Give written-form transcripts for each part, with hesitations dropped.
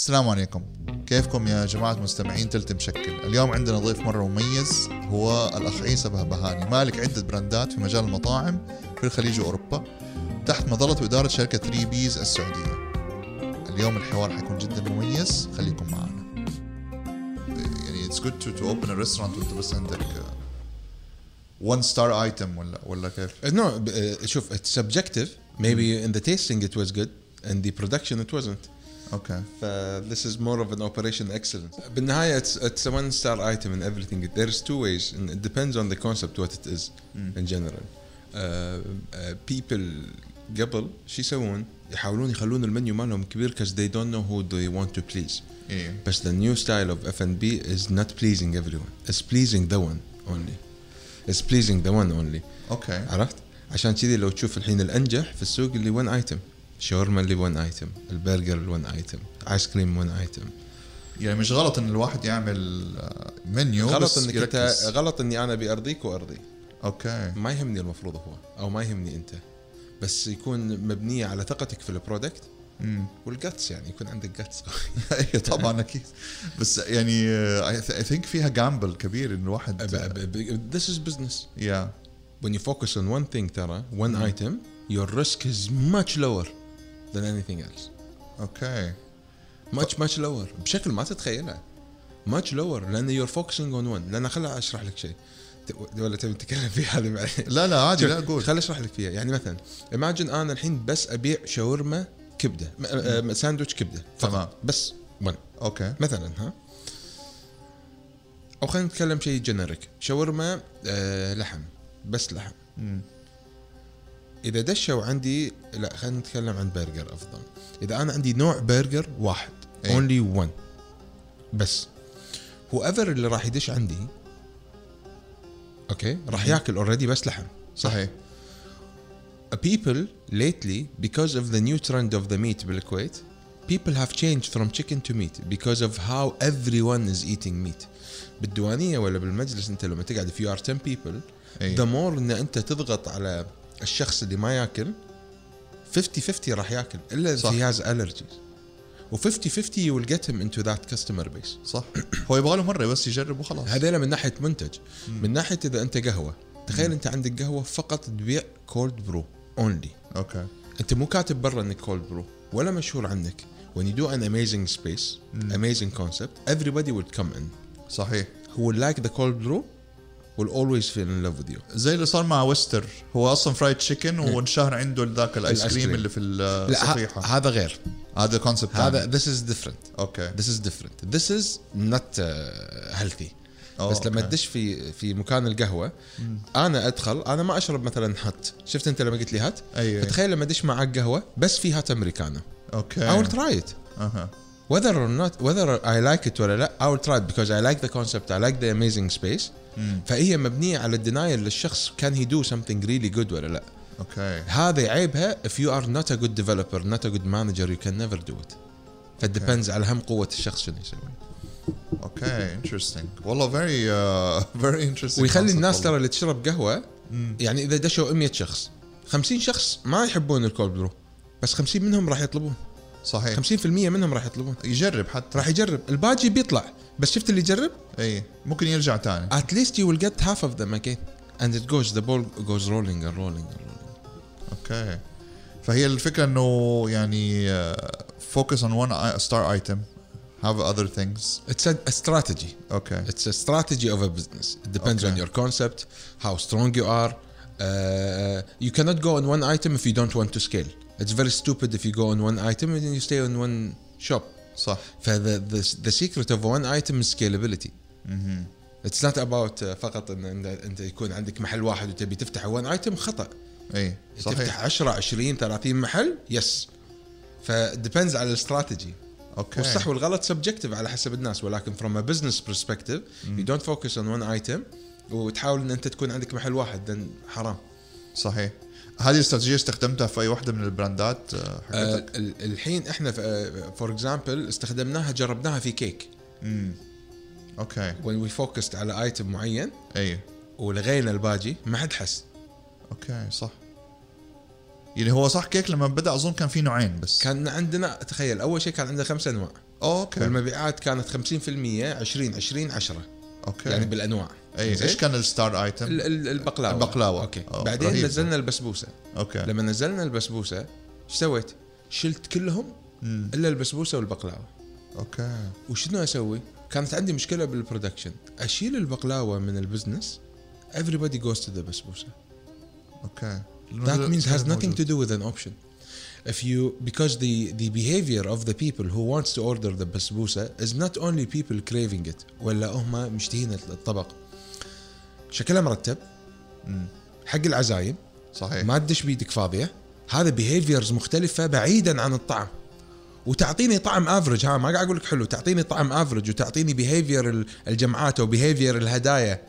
السلام عليكم، كيفكم يا جماعة مستمعين تلت مشكل؟ اليوم عندنا ضيف مرة مميز، هو الأخ إسبه بهاني، مالك عدة براندات في مجال المطاعم في الخليج وأوروبا تحت مظلة وإدارة شركة 3 بيز السعودية. اليوم الحوار حيكون جدا مميز، خليكم معنا. يعني it's good to open a restaurant وانت بس عندك one star item ولا كيف؟ no شوف it's subjective. Maybe in the tasting it was good and the production it wasn't. Okay. This is more of an operation excellence. بالنهاية it's a one star item in everything. There's two ways and it depends on the concept what it is in general. People قبل شي يسوون يحاولون يخلون المنيو مالهم كبير because they don't know who they want to please. Yeah. But the new style of F&B is not pleasing everyone. It's pleasing the one only. It's pleasing the one only. Okay. عرفت؟ عشان كذي لو تشوف الحين الأنجح في السوق اللي one item. شاورما اللي ون ايتم، البرجر ون ايتم، ايس كريم ون ايتم. يعني مش غلط ان الواحد يعمل منيو، غلط انك غلط اني انا بارضيك وارضي. اوكي، ما يهمني المفروض هو او ما يهمني انت، بس يكون مبنيه على ثقتك في البرودكت والجاتس، يعني يكون عندك جاتس. اي طبعا اكيد، بس يعني اي ثينك فيها جامبل كبير ان الواحد this is business. Yeah. When you focus on one thing ترى one item your risk is much lower than anything else. Okay. Much lower. بشكل ما تتخيله. Much lower لأن you're focusing on one. لأن خلها أشرح لك شيء. ولا تبي تتكلم فيها هذه معي؟ لا عادي، لا أقول. خل أشرح لك فيها. يعني مثلاً imagine أنا الحين بس أبيع شاورما كبدة، ساندويتش كبدة. تمام. بس one. Okay. مثلاً ها. أو خلينا نتكلم شيء جنريك. شاورما لحم. بس لحم. إذا دشوا عندي، لا خلينا نتكلم عن برجر أفضل. إذا أنا عندي نوع برجر واحد only one بس، whoever اللي راح يدش عندي أوكي راح يأكل already بس لحم. صحيح. People lately because of the new trend of the meat بالكويت, people have changed from chicken to meat because of how everyone is eating meat. بالديوانية ولا بالمجلس أنت لما تقعد if you are 10 people the more إن أنت تضغط على الشخص اللي ما ياكل 50-50 راح ياكل الا اذا هياز الرجيز، و50-50 يو جيت هيم انتو ذات كاستمر بيس. صح. هو يبغى له مره بس يجرب وخلاص. هذيلا من ناحيه منتج. من ناحيه اذا انت قهوه، تخيل انت عندك قهوه فقط تبيع كولد برو اونلي. اوكي. انت مو كاتب برا انك كولد برو ولا مشهور عنك. When you do an amazing space, amazing concept, everybody will come in. صحيح. Who will like the cold brew will always feel in love with you. زي اللي صار مع ويستر، هو أصلاً فرايد تشيكن وانشهر عنده ذاك الآيس كريم اللي في الصفيحة. هذا غير. هذا كونسبت. هذا this is different. Okay. This is different. This is not healthy. بس لما تدش في مكان القهوة، أنا أدخل، أنا ما أشرب مثلاً هات. شفت أنت لما قلت لي هات؟ أيوة. تخيل لما أدش معك قهوة بس في هات أمريكانو. Okay. I will try it. Whether or not, whether I like it or not, I will try it because I like the concept. I like the amazing space. فهي مبنية على الدنايل للشخص can he do something really good ولا لا. Okay. هذا عيبها. If you are not a good developer, not a good manager, you can never do it. It depends على هم قوة الشخص شنو يسوي. Okay, interesting. والله very interesting. ويخلي الناس ترى اللي تشرب قهوة يعني إذا دشوا 100 شخص 50 شخص ما يحبون الكولد برو بس 50 منهم راح يطلبون. صحيح. 50% منهم راح يطلبون. يجرب حتى. راح يجرب. الباقي بيطلع. بس شفت اللي يجرب؟ اي ممكن يرجع تاني. At least you will get half of them again and it goes the ball goes rolling and rolling and rolling. Okay. فهي الفكرة إنه يعني focus on one star item, have other things. It's a strategy. Okay. It's a strategy of a business. It depends on your concept, how strong you are. You cannot go on one item if you don't want to scale. It's very stupid if you go on one item and you stay on one shop. صح. The secret of one item is scalability. It's not about فقط إن أنت يكون عندك محل واحد وتبي تفتح one item. خطأ. أي. تفتح 10, 20, 30 محل. Yes. Depends على الاستراتيجي. Okay. والصح والغلط subjective على حسب الناس، ولكن from a business perspective you don't focus on one item وتحاول إن أنت تكون عندك محل واحد then حرام. صحيح. هذه الاستراتيجية استخدمتها في أي واحدة من البراندات حقتك؟ الحين إحنا for example استخدمناها، جربناها في كيك. أوكي. When we focused على آيتم معين. أيه. ولغينا الباجي ما حد حس. أوكي صح. يعني هو صح كيك لما بدأ أظن كان في نوعين بس. كان عندنا تخيل أول شيء كان عندنا 5 أنواع. اوكي. المبيعات كانت 50% 20 20 10. اوكي يعني بالانواع. ايش كان الستار ايتم؟ البقلاوه. البقلاوه اوكي. بعدين رهيب. نزلنا البسبوسه. اوكي لما نزلنا البسبوسه ايش سويت؟ شلت كلهم الا البسبوسه والبقلاوه. اوكي وشنو اسوي؟ كانت عندي مشكله بالبرودكشن، اشيل البقلاوه من البزنس. everybody goes to the بسبوسه. اوكي that means has nothing to do with an option. If you, because the behavior of the people who wants to order the basbousa is not only people craving it ولا هم مشتهين الطبق. شكلها مرتب حق العزايم صحيح، ما تدش بيدك فاضية. هذا behaviors مختلفة بعيدا عن الطعم، وتعطيني طعم افريج. ها ما قاعد اقول لك حلو، تعطيني طعم افريج وتعطيني behavior الجمعات او behavior الهدايا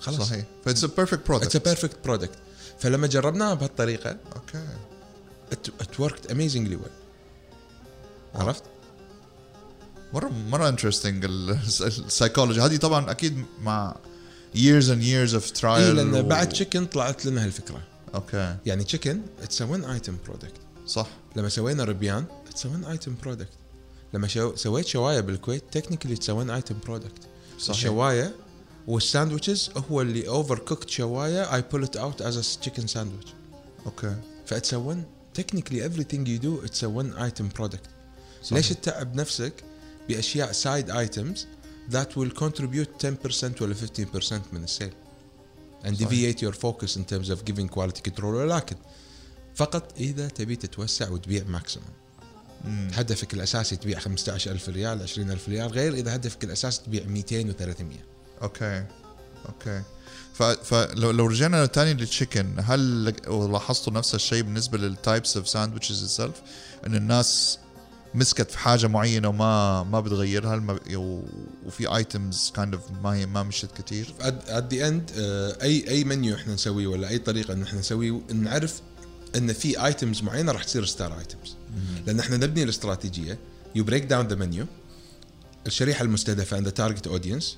خلاص صحيح. It's a perfect product. It's a perfect product. فلما جربناها بهالطريقة اوكي it worked amazingly well. عرفت؟ مرة interesting السايكولوجي هذه طبعا اكيد مع years and years of trial. لأن بعد تشيكن طلعت لنا هالفكرة. اوكي يعني تشيكن it's a one item product صح. لما سوينا ربيان it's a one item product. لما سويت شواية بالكويت technically it's a one item product صح. الشواية والساندويتشز هو اللي overcooked شواية I pull it out as a chicken sandwich. اوكي فit's a one technically everything you do it's a one item product. صحيح. ليش تتعب نفسك بأشياء side items that will contribute 10% ولا 15% من السيل and صحيح. deviate your focus in terms of giving quality control. ولكن فقط إذا تبي تتوسع وتبيع maximum. هدفك الأساسي تبيع 15,000 ريال 20,000 ريال غير إذا هدفك الأساسي تبيع 200 و 300. اوكي اوكي فلو رجعنا تاني للتشيكن، هل لاحظتوا نفس الشيء بالنسبه للتايبس اوف ساندويتشز السلف ان الناس مسكت في حاجه معينه وما بتغيرها وفي ايتمز كايند اوف ما مشت كتير؟ ات ذا اند اي منيو احنا نسويه ولا اي طريقه ان احنا نسويه نعرف ان في ايتمز معينه راح تصير ستار ايتمز. لان احنا نبني الاستراتيجيه يو بريك داون ذا منيو، الشريحه المستهدفه عند تارجت اودينس،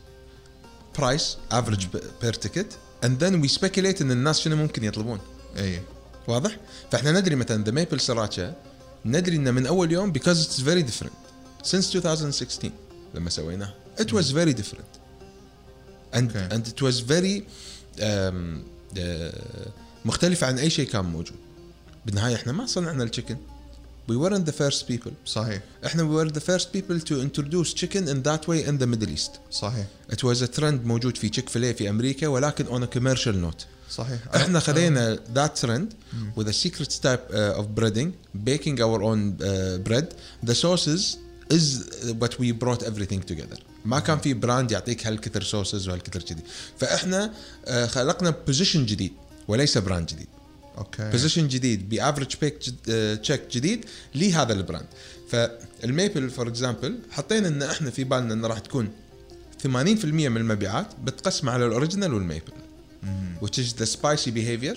price average per ticket, and then we speculate ان الناس شنو ممكن يطلبون. اي واضح. فاحنا ندري مثلا the maple sriracha ندري انه من اول يوم because it's very different since 2016 لما سويناه it was very different and okay. and it was very مختلف عن اي شيء كان موجود. بالنهايه احنا ما صنعنا التشيكن. We weren't the first people. صحيح. احنا we were the first people to introduce chicken in that way in the Middle East. صحيح. It was a trend موجود في Chick-fil-A في أمريكا ولكن on a commercial note. صحيح. احنا خلينا that trend with a secret type of breading, baking our own bread. The sauces is what we brought everything together. ما كان في براند يعطيك هالكثر sauces وهالكثر جديد. فاحنا خلقنا position جديد وليس براند جديد. اوكي بوزيشن جديد بافريج بيك تشيك جديد لهذا البراند. فالميبل فور اكزامبل حطينا ان احنا في بالنا ان راح تكون 80% من المبيعات بتقسم على الاوريجينال والميبل which is the spicy behavior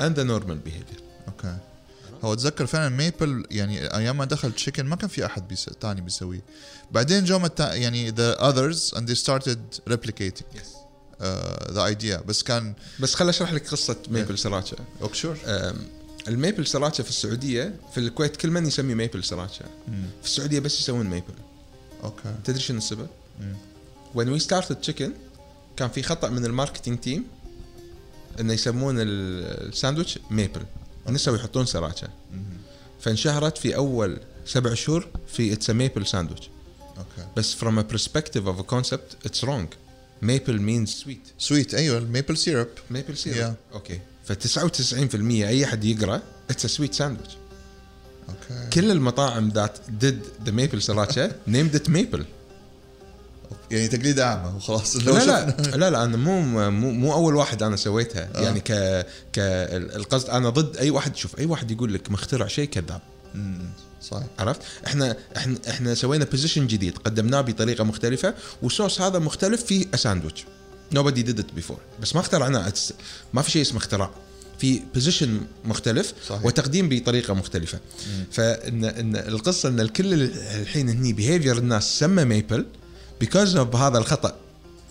and the normal behavior. اوكي هو اتذكر فعلا ميبل يعني ايام ما دخل تشيكن ما كان في احد ثاني بيسويه. بعدين جو يعني the others and they started replicating yes. ذا ايديا. بس خل اشرح لك قصه ميبل سراتشا. اوك شور. الميبل سراتشا في السعوديه، في الكويت كل من يسمي ميبل سراتشا، في السعوديه بس يسوون ميبل. اوكي تدري شنو السبب؟ when we started chicken كان في خطا من الماركتينج تيم انه يسمون الساندويتش ميبل، نسوا يحطون سراتشا. فانشهرت في اول 7 شهور في اتس ميبل ساندويتش. اوكي بس from a perspective of a concept it's wrong. Maple means sweet. Sweet أيوة maple syrup. Maple syrup. Yeah. Okay. ف99% أي حد يقرأ it's a sweet sandwich. Okay. كل المطاعم that did the maple sriracha named it maple. يعني تقليد أعمى وخلاص. لا أنا مو أول واحد أنا سويتها. يعني القصد أنا ضد أي واحد. شوف أي واحد يقول لك مخترع شيء كذاب. صحيح. عرفت؟ احنا سوينا بوزيشن جديد قدمناه بطريقه مختلفه وصوص هذا مختلف في ساندويتش nobody did it before. بس ما اخترعناه، ما في شيء اسمه اختراع، في بوزيشن مختلف صحيح. وتقديم بطريقه مختلفه. فان القصه ان الكل الحين هني بيهيفير الناس سمى ميبل بيكوز اوف هذا الخطا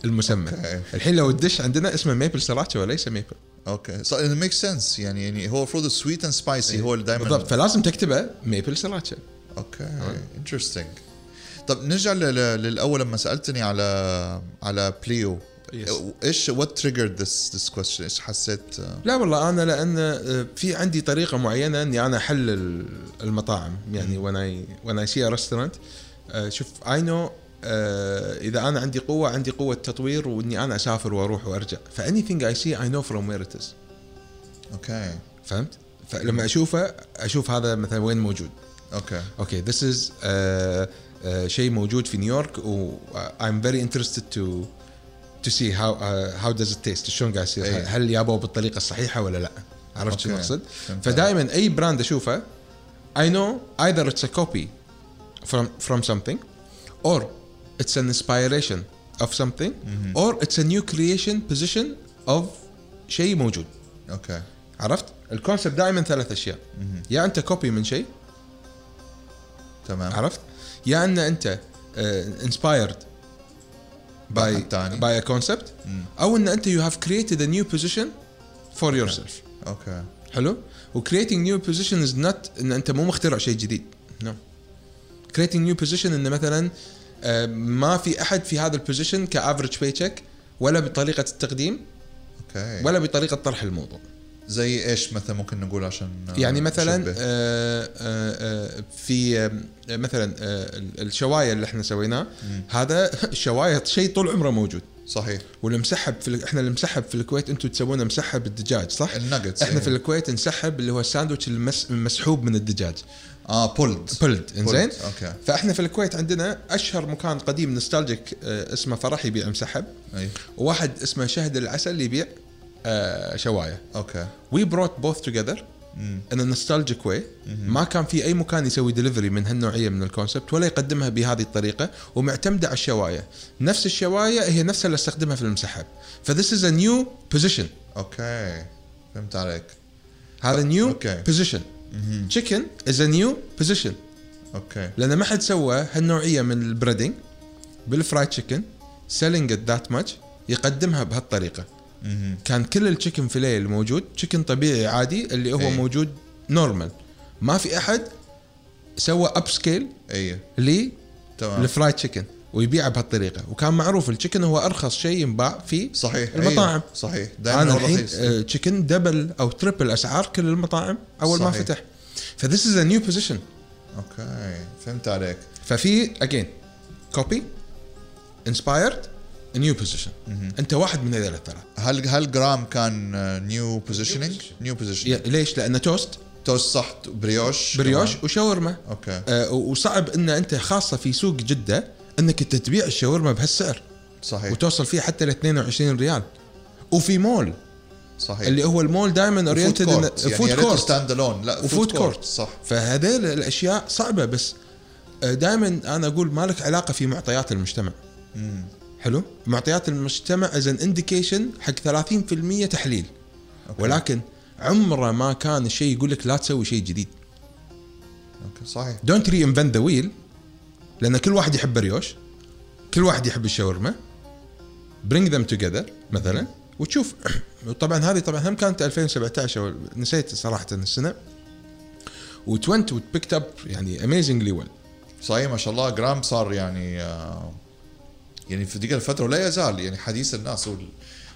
المسمى. أوكي. الحين لو الدش عندنا اسمه ميبل سراتشا وليس ميبل. اوكي so it makes sense. يعني هو المفروض sweet and spicy. أيه. هو دائما بالضبط. فلازم تكتبه ميبل سراتشا. اوكي انترستينج. طب نرجع للاول لما سالتني على بليو ايش وات تريجرد ذس كويستشن، ايش حسيت؟ لا والله انا لان في عندي طريقه معينه اني انا احل المطاعم يعني when I see a restaurant شوف I know اذا انا عندي قوه تطوير واني انا اسافر واروح وارجع فانيثينج اي سي اي نو فروم وير ات از. اوكي فهمت؟ فلما اشوف هذا مثلا وين موجود. اوكي ذس از شيء موجود في نيويورك و I'm very interested to see how does it taste، شلون قاعد يصير، هل يابوا بالطريقه الصحيحه ولا لا، عرفت شو المقصد؟ فدائما اي براند اشوفه I know either it's a copy from something or it's an inspiration of something or it's a new creation position of شيء موجود. اوكي عرفت الكونسبت دائما ثلاث اشياء، يا انت كوبي من شيء تمام عرفت، يا ان انت inspired by a concept او ان انت you have created a new position for yourself. اوكي حلو. و creating new position is not ان انت مو مخترع شيء جديد، no creating new position ان مثلا ما في احد في هذا البوزيشن كافريج paycheck ولا بطريقه التقديم اوكي ولا بطريقه طرح الموضوع. زي ايش مثلا ممكن نقول عشان يعني مثلا في مثلا الشوايه اللي احنا سويناه، هذا الشوايه شيء طول عمره موجود صحيح، والمسحب احنا المسحب في الكويت انتم تسوونه مسحب الدجاج صح، الناجتس احنا في الكويت نسحب اللي هو الساندويتش المسحوب من الدجاج بولد انزين. فاحنا في الكويت عندنا اشهر مكان قديم نوستالجيك اسمه فرح يبيع مسحب، وواحد اسمه شهد العسل يبيع شوايه. اوكي وي بروت بوث توجذر ان النوستالجيك واي، ما كان في اي مكان يسوي ديليفري من هالنوعيه من الكونسبت ولا يقدمها بهذه الطريقه ومعتمده على الشوايه، نفس الشوايه هي نفسها اللي استخدمها في المسحب، فذس از ا نيو بوزيشن. اوكي فهمت عليك، هذا نيو بوزيشن، تشيكن از ا نيو بوزيشن. اوكي لان ما حد سوى هالنوعيه من البريدنج بالفرايد تشيكن سيلينج ات ذات ماتش يقدمها بهالطريقه. كان كل التشيكن فيليه الموجود تشيكن طبيعي عادي اللي هو موجود نورمال، ما في احد سوى اب سكيل لي الفرايد تشيكن ويبيعها بهالطريقه، وكان معروف التشيكن هو ارخص شيء ينباع في صحيح المطاعم صحيح دائما رخيص، تشيكن دبل او تريبل اسعار كل المطاعم اول ما فتح، فذس از ا نيو بوزيشن. اوكي فهمت عليك. ففي اجين كوبي انسبايرد نيو بوزيشن، انت واحد من هذول الثلاثه. هل جرام كان نيو بوزيشنينج؟ نيو بوزيشنينج ليش؟ لانه توست صح، بريوش وشاورما. اوكي وصعب ان انت خاصه في سوق جده انك تبيع الشاورما بهالسعر صحيح وتوصل فيه حتى ل 22 ريال، وفي مول صحيح اللي هو المول دائما اورينتد فود كورت ستاند الون، لا فود كورت صح. فهذول الاشياء صعبه، بس دائما انا اقول ما لك علاقه في معطيات المجتمع. حلو معطيات المجتمع از ان انديكيشن حق 30% تحليل، ولكن عمره ما كان شيء يقول لك لا تسوي شيء جديد. اوكي صحيح دونت ري انفنت ذا ويل، لان كل واحد يحب بريوش، كل واحد يحب الشاورما، برينج ذم توجذر مثلا وتشوف. وطبعا هذه طبعا هم كانت 2017 نسيت صراحه السنه، وتونت وبيكت اب يعني اميزنجلي ويل صحيح ما شاء الله. جرام صار يعني في ذيك الفترة لا يزال يعني حديث الناس،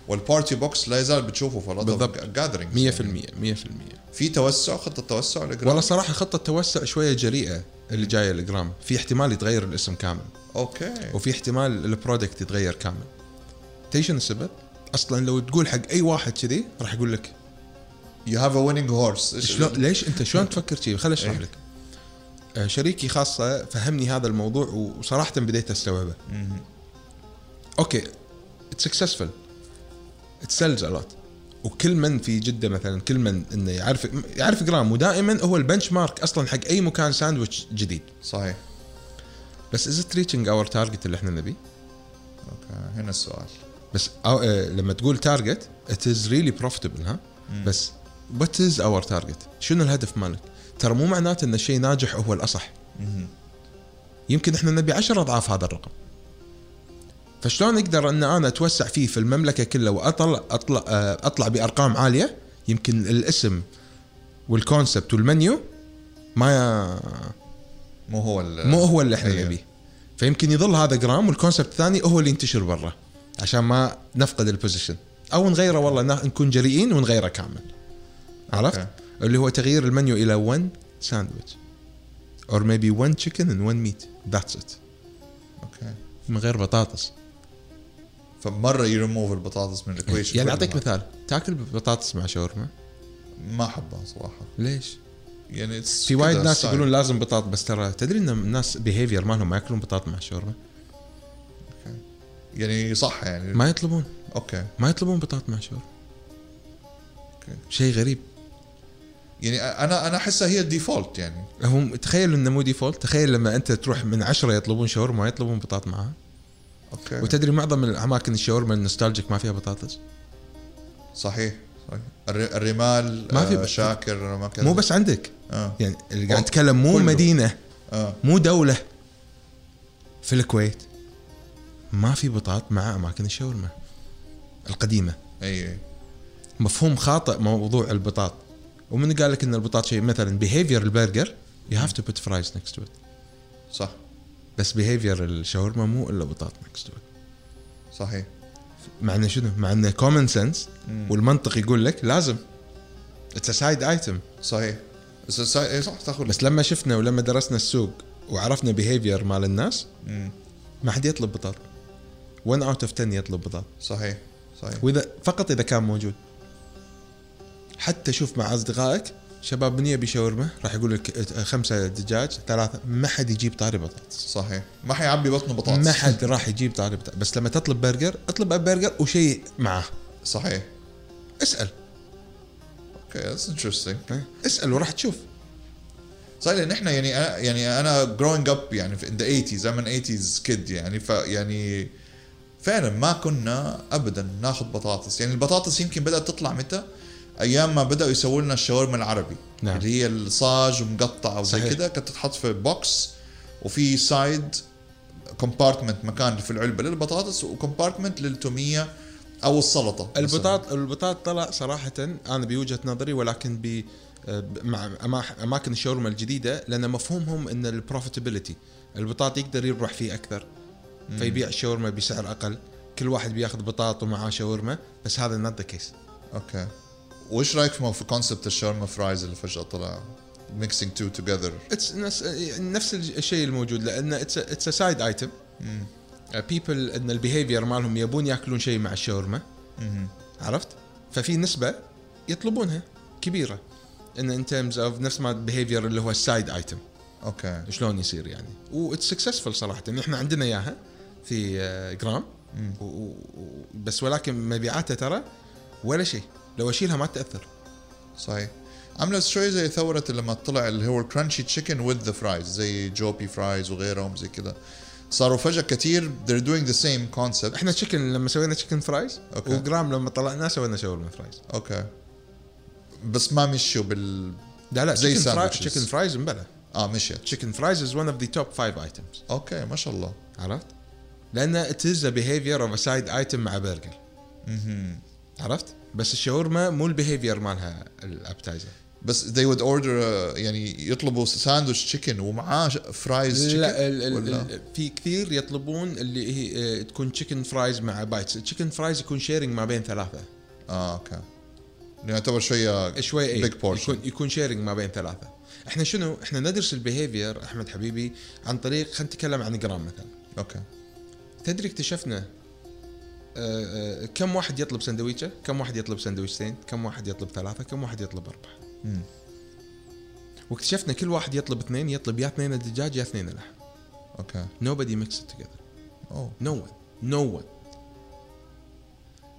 والبارتي بوكس لا يزال بتشوفه في الأضرب جادرينج 100%. في توسع، خطة توسع لجرام والله صراحة خطة توسع شوية جريئة اللي جاية لجرام، في احتمال يتغير الاسم كامل أوكي، وفي احتمال البرودكت يتغير كامل. تيشن السبب أصلا لو تقول حق أي واحد كذي راح يقول لك you have a winning horse. ليش أنت شلون تفكر كذي؟ خليني أشرح لك. شريكي خاصة فهمني هذا الموضوع وصراحة بديت أستوعبه. اوكي اتس سكسسفل اتسلز الوت، وكل من في جده مثلا كل من انه يعرف جرام، ودائما هو البنش مارك اصلا حق اي مكان ساندويتش جديد صحيح. بس از ات ريتشنج اور تارجت اللي احنا نبي؟ اوكي هنا السؤال. بس لما تقول تارجت ات از ريلي بروفيتبل ها، بس وات از اور تارجت؟ شنو الهدف مالك؟ ترى مو معناته ان الشيء ناجح هو الاصح، يمكن احنا نبي 10 اضعاف هذا الرقم. فشلون اقدر ان انا اتوسع فيه في المملكه كلها واطلع بارقام عاليه؟ يمكن الاسم والكونسبت والمنيو ما مو هو اللي احنا نبيه. فيمكن يظل هذا جرام والكونسبت الثاني هو اللي ينتشر برا عشان ما نفقد البوزيشن او نغيره. والله نكون جريئين ونغيره كامل. عرفت اللي هو تغيير المنيو الى 1 ساندويتش or maybe 1 chicken and 1 meat that's it. اوكي من غير بطاطس. فمره يرموف البطاطس من الكويشن. يعني اعطيك مثال، تاكل بطاطس مع شاورما؟ ما احبها صراحه. ليش؟ يعني في وايد ناس يقولون لازم بطاطس، بس ترى تدري ان الناس بيهيفير مالهم ما ياكلون بطاطس مع شاورما. يعني صح يعني ما يطلبون. اوكي ما يطلبون بطاطس مع شاورما. اوكي شيء غريب. يعني انا احسها هي الديفولت. يعني هم تخيلوا انه مو ديفولت. تخيل لما انت تروح من 10 يطلبون شاورما يطلبون بطاطس معها. اوكي وتدري معظم الاماكن الشاورما النوستالجيك ما فيها بطاطس. صحيح صحيح. الرمال ما في شاكر ما كذا. مو بس عندك يعني اللي قاعد نتكلم مو كله. مدينه مو دوله. في الكويت ما في بطاطس مع اماكن الشاورما القديمه. اي مفهوم خاطئ موضوع البطاطس. ومن قال لك ان البطاطس شيء مثلا behavior البرجر you have to put fries next to it. صح بس behavior الشاورما مو الا بطاطس next to it. صحيح. معنى شنو؟ معنى common sense والمنطق يقول لك لازم it's a side item. صحيح it's a side. صح تاخذ. بس لما شفنا ولما درسنا السوق وعرفنا behavior مال الناس ما حد يطلب بطاطس. 1 out of 10 يطلب بطاطس. صحيح صحيح. واذا فقط اذا كان موجود. حتى شوف مع أصدقائك شباب بنية بشاورما راح يقول لك 5 دجاج 3 ما حد يجيب طاري بطاطس. صحيح ما حيعبي بطنه بطاطس. ما حد راح يجيب طاري بطاطس. بس لما تطلب برجر اطلب برجر وشيء معه. صحيح اسأل. اوكي that's interesting. اسأل وراح تشوف. صحيح لأن احنا يعني أنا growing up يعني in the 80s I'm an 80s kid يعني يعني فعلا ما كنا أبدا ناخد بطاطس. يعني البطاطس يمكن بدأت تطلع متى؟ ايام ما بداوا يسووا لنا الشاورما العربي. نعم. اللي هي الصاج ومقطعه وزي كده كانت تتحط في بوكس وفي سايد كومبارتمنت مكان في العلبه للبطاطس وكومبارتمنت للتوميه او السلطه. البطاطا طلع صراحه انا بوجهه نظري ولكن مع اماكن الشاورما الجديده لان مفهومهم ان البروفيتابيلتي البطاطا يقدر يربح فيه اكثر فيبيع الشاورما بسعر اقل. كل واحد بياخذ بطاطا ومعاه شاورما. بس هذا نوت ذا كيس. اوكي وش رايك في كونسبت الشاورما فرايز اللي فجأة طلع mixing two together؟ نفس الشيء الموجود لأن it's a side item. people إن البيهيفير مالهم يبون يأكلون شيء مع الشاورما. عرفت؟ ففي نسبة يطلبونها كبيرة إن in terms of نفس ما behavior اللي هو side item. أوكي. شلون يصير يعني؟ و it's successful صراحة. نحن عندنا إياها في جرام بس ولكن مبيعاتها ترى ولا شيء. لو أشيلها ما تأثر. صحيح. عملت شوي زي ثورة لما طلع اللي هو الكرانشي تشيكن with the fries زي جوبي فرايز وغيرهم زي كده. صاروا فجأة كتير they're doing the same concept. إحنا تشيكن لما سوينا تشيكن فرايز وجرام لما طلعنا سوينا شاورما فرايز. أوكي. بس ما مشوا لا زي ساندويتشز. تشيكن فرايز مبلا. مشيت. تشيكن فرايز is one of the top 5 items. أوكي ما شاء الله. عرفت؟ لأن it is a behavior of a side item مع برجر. عرفت؟ بس الشاورما مو البيهيفير مالها الابتايزر. بس they would order يعني يطلبوا ساندويتش تشيكن ومعاه فرايز تشيكن. لا في كثير يطلبون اللي هي تكون تشيكن فرايز مع بايتس. تشيكن فرايز يكون شيرينج ما بين 3. اوكي يعتبر شويه بيج بورشن. يكون شيرينج ما بين 3. احنا شنو احنا ندرس البيهيفير احمد حبيبي عن طريق خلينا نتكلم عن جرام مثلا. اوكي تدري اكتشفنا كم واحد يطلب سندويشة؟ كم واحد يطلب سندويشتين؟ كم واحد يطلب 3؟ كم واحد يطلب 4؟ واكتشفنا كل واحد يطلب 2 يطلب يا 2 دجاج يا 2 لحم. اوكي nobody mix it together. no one.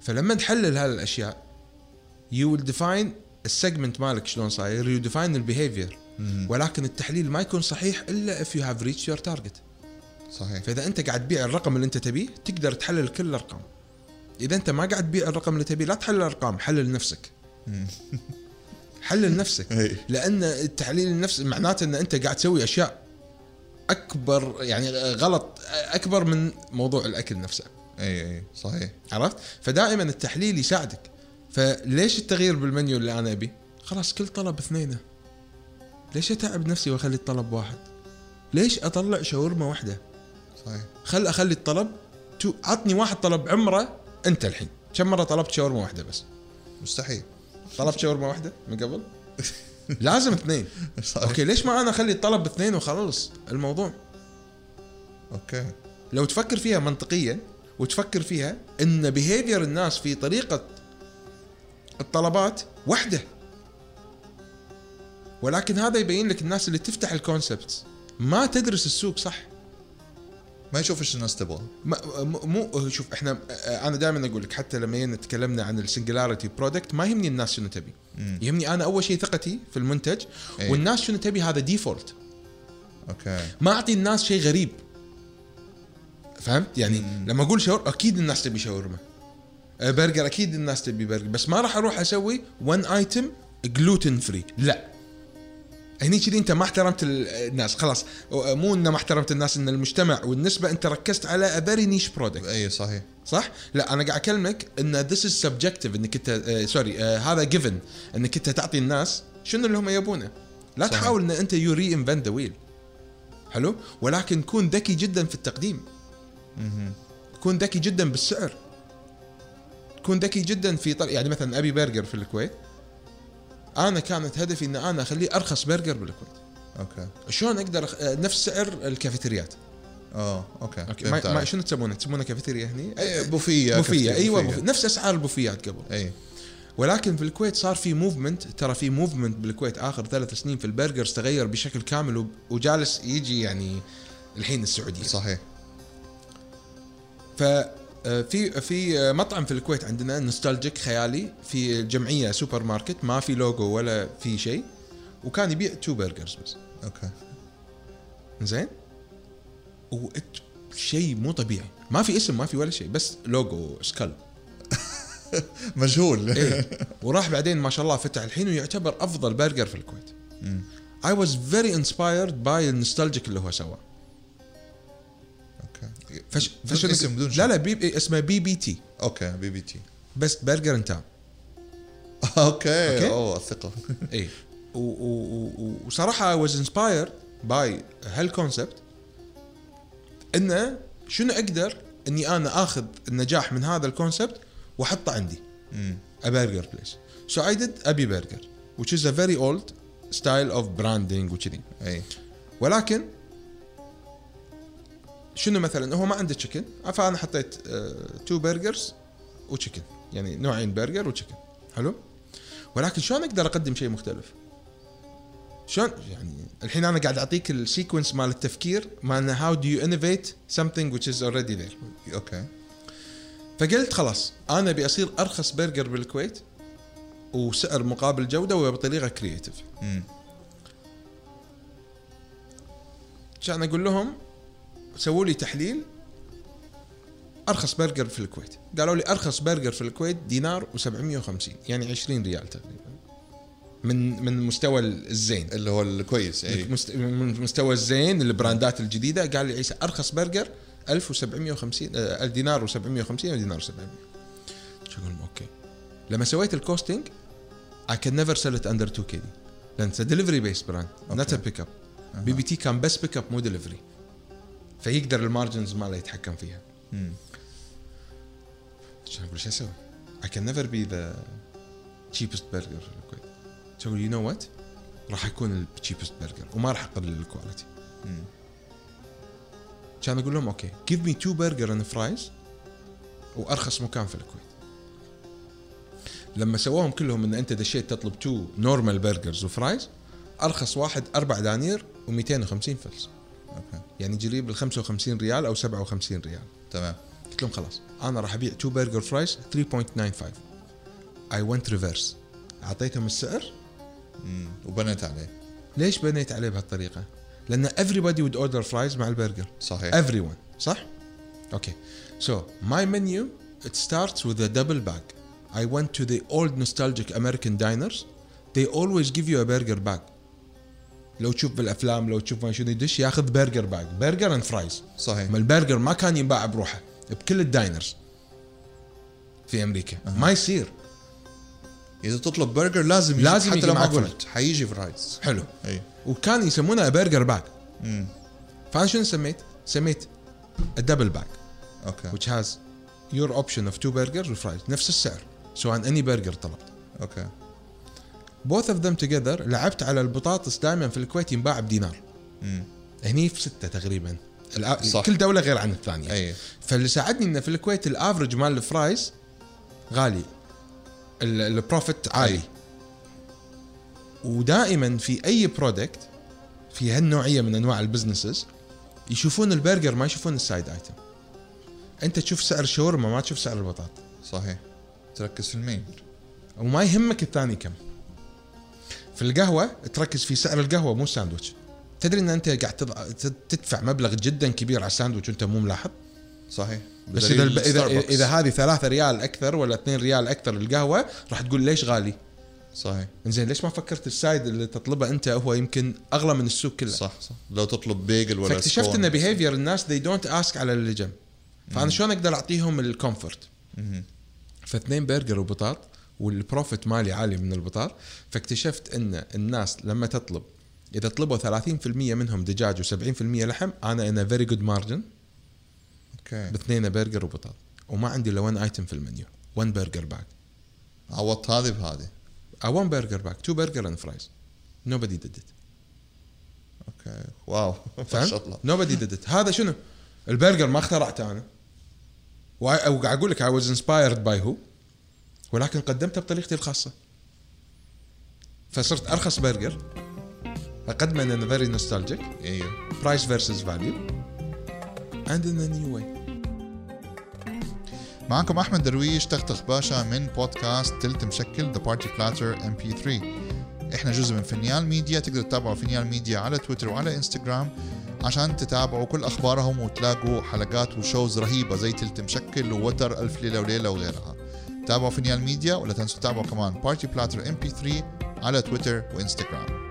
فلما نحلل هالاشياء you will define السيجمنت مالك شلون صاير you define البيهيفير. ولكن التحليل ما يكون صحيح الا if you have reached your target. صحيح. فاذا انت قاعد تبيع الرقم اللي انت تبيه تقدر تحلل كل الارقام. إذا أنت ما قاعد تبيع الرقم اللي تبيه لا تحلل الأرقام. حلل نفسك. حلل نفسك لأن التحليل النفس معناته أن أنت قاعد تسوي أشياء أكبر يعني غلط أكبر من موضوع الأكل نفسه. أي صحيح. عرفت؟ فدائما التحليل يساعدك. فليش التغيير بالمنيو اللي أنا أبي؟ خلاص كل طلب 2. ليش أتعب نفسي وأخلي الطلب 1؟ ليش اطلع شاورما واحده؟ صحيح. خل اخلي الطلب عطني واحد طلب عمره. انت الحين كم مره طلبت شاورما واحده بس؟ مستحيل. طلبت شاورما واحده من قبل؟ لازم اثنين. اوكي ليش ما انا اخلي الطلب باثنين وخلص الموضوع؟ اوكي لو تفكر فيها منطقيا وتفكر فيها ان بيهيفير الناس في طريقه الطلبات واحده، ولكن هذا يبين لك الناس اللي تفتح الكونسبتس ما تدرس السوق صح، ما يشوف ايش الناس تبغى. مو شوف احنا، انا دائما اقول لك حتى لما تكلمنا عن السنجلاريتي برودكت ما يهمني الناس شنو تبي، يهمني انا اول شيء ثقتي في المنتج والناس شنو تبي. هذا ديفولت. اوكي ما اعطي الناس شيء غريب، فهمت يعني؟ لما اقول شاورما اكيد الناس تبي شاورما، برجر اكيد الناس تبي برجر، بس ما راح اروح اسوي وان ايتم جلوتين فري. لا هني كذي انت ما احترمت الناس. خلاص مو انه ما احترمت الناس، ان المجتمع والنسبه انت ركزت على ابري نيش برودكت. اي صحيح صح. لا انا قاعد اكلمك ان ذس از سبجكتيف، انك انت هذا جيفن انك انت تعطي الناس شنو اللي هم يبونه. لا صحيح. تحاول ان انت يو ري انفنت ذا ويل. حلو، ولكن كون ذكي جدا في التقديم، كون ذكي جدا بالسعر، كون ذكي جدا في يعني مثلا ابي برجر في الكويت، انا كانت هدفي ان انا اخليه ارخص برجر بالكويت. اوكي شلون اقدر نفس سعر الكافيتريات؟ اوكي ما شنو تسمونه كافيتريا هني؟ بوفيه. ايوه بوفية. نفس اسعار البوفيات قبل. اي ولكن في الكويت صار في موفمنت، ترى في موفمنت بالكويت اخر 3 سنين في البرجرز تغير بشكل كامل، وجالس يجي يعني الحين السعوديه. صحيح. في مطعم في الكويت عندنا نوستالجيك خيالي، في جمعيه سوبر ماركت ما في لوجو ولا في شيء، وكان يبيع 2 برجرز بس. اوكي زين، وشيء مو طبيعي، ما في اسم ما في ولا شيء، بس لوجو سكال مجهول. إيه. وراح بعدين ما شاء الله فتح الحين ويعتبر افضل برجر في الكويت. I was very inspired by النوستالجيك اللي هو سواه. لا اسمه BBT. اوكي BBT بس برجر انت. اوكي اوه ثقه. اي وصراحه I was inspired by هالكونسبت، انه شنو اقدر اني انا اخذ النجاح من هذا الكونسبت واحطه عندي a burger place. So I did Aby Burger which is a very old style of branding وكذي. اي ولكن شنو مثلا هو ما عنده تشيكن، فانا حطيت 2 برجرز وتشيكن، يعني نوعين برجر وتشيكن. حلو، ولكن شلون اقدر اقدم شيء مختلف؟ شلون يعني الحين انا قاعد اعطيك السيكونس مال التفكير، مالنا هاو دو يو انوفيت سمثينج ويتش از اوريدي ذير. اوكي فقلت خلاص انا ابي اصير ارخص برجر بالكويت وسعر مقابل جوده وبطريقه كرييتيف. عشان اقول لهم سووا لي تحليل أرخص برجر في الكويت، قالوا لي أرخص برجر في الكويت $1.750، يعني 20 ريال تقريبا، من مستوى الزين اللي هو الكويس. أي. من مستوى الزين البراندات الجديدة. قال لي عيسى أرخص برجر $1,750، $1.750 أو $1.700. شو أقول أوكي. لما سويت الكوستينج I can never sell it under 2K، لأن it's a delivery based brand not a pickup. BBT كان بس pickup مو delivery، فيقدر المارجنز ماله يتحكم فيها. شنو اقول شو اسوي؟ I can never be the cheapest burger في الكويت. تقول you know what؟ راح اكون the cheapest burger وما راح اقلل الكواليتي. كان اقول لهم اوكي give me 2 burger and fries وارخص مكان في الكويت. لما سواهم كلهم ان انت دشيت تطلب 2 normal burgers وفرايز، ارخص واحد 4 دنانير و250 فلس. أوكي. يعني جريب ال 55 ريال أو 57 ريال. تمام. قلت لهم خلاص أنا راح أبيع 2 burger fries $3.95. I went reverse. عطيتهم السعر وبنيت عليه. ليش بنيت عليه بهالطريقة؟ لأن everybody would order fries مع البرجر. صحيح. Everyone. صح؟ أوكي. So my menu it starts with a double bag. I went to the old nostalgic American diners. They always give you a burger bag. لو تشوف بالافلام لو تشوف ما شنو يدش ياخذ برجر باك، برجر اند فرايز. صحيح. ما البرجر ما كان ينباع بروحه بكل الداينرز في امريكا. ما يصير اذا تطلب برجر لازم حتى لو ما قلت حيجي فرايز. حلو. اي وكان يسمونه برجر باك. فانا شنو سميت؟ سميت الدبل باك اوكي which has your option of 2 burgers and fries نفس السعر سواء اني برجر طلبت اوكي both of them together. لعبت على البطاطس دائما في الكويت ينباع بدينار هني في 6 تقريبا كل دولة غير عن الثانية أيه. فاللي ساعدني انه في الكويت الافرج مال الفرايز غالي البروفيت عالي ودائما في اي برودكت في هالنوعية من انواع البزنسز يشوفون البرجر ما يشوفون السايد ايتم. انت تشوف سعر الشاورما ما تشوف سعر البطاطا صحيح تركز في المين وما يهمك الثاني كم. في القهوة تركز في سعر القهوة مو الساندويتش. تدري ان انت قاعد تدفع مبلغ جدا كبير على الساندويتش وانت مو ملاحظ صحيح بس اذا هذه 3 ريال اكثر ولا 2 ريال اكثر القهوة راح تقول ليش غالي صحيح. انزين ليش ما فكرت السايد اللي تطلبه انت هو يمكن اغلى من السوق كله صح صح. لو تطلب بيجل ولا اكتشفت ان بيهيفير الناس they don't ask على اللي جنب فانا شلون اقدر اعطيهم الكومفورت فاثنين برجر وبطاط والبروفيت مالي عالي من البطاط. فاكتشفت ان الناس لما تطلب اذا طلبوا 30% منهم دجاج و70% لحم انا ان فيري جود مارجن اوكي باثنين برجر وبطاط وما عندي الا 1 ايتم في المنيو 1 برجر باك. عوضت هذه بهذه 1 برجر باك 2 برجر اند فرايز nobody did it اوكي واو ما شاء الله nobody did it. هذا شنو البرجر ما اخترعته انا وقاعد اقول لك I was inspired by who ولكن قدمته بطريقتي الخاصه فصرت ارخص برجر اقدمه ان فيري نوستالجيك ايوه برايس فيرسز فاليو اند ان نيو واي. معكم احمد درويش تختخ باشا من بودكاست تلت مشكل The Party Platter MP3. احنا جزء من فينيال ميديا تقدر تتابعوا فينيال ميديا على تويتر وعلى انستغرام عشان تتابعوا كل اخبارهم وتلاقوا حلقات وشوز رهيبه زي تلت مشكل ووتر الف ليله وليله وغيرها. تابعوا فينيال ميديا ولا تنسوا تتابعوا كمان Party Platter MP3 على تويتر وانستغرام.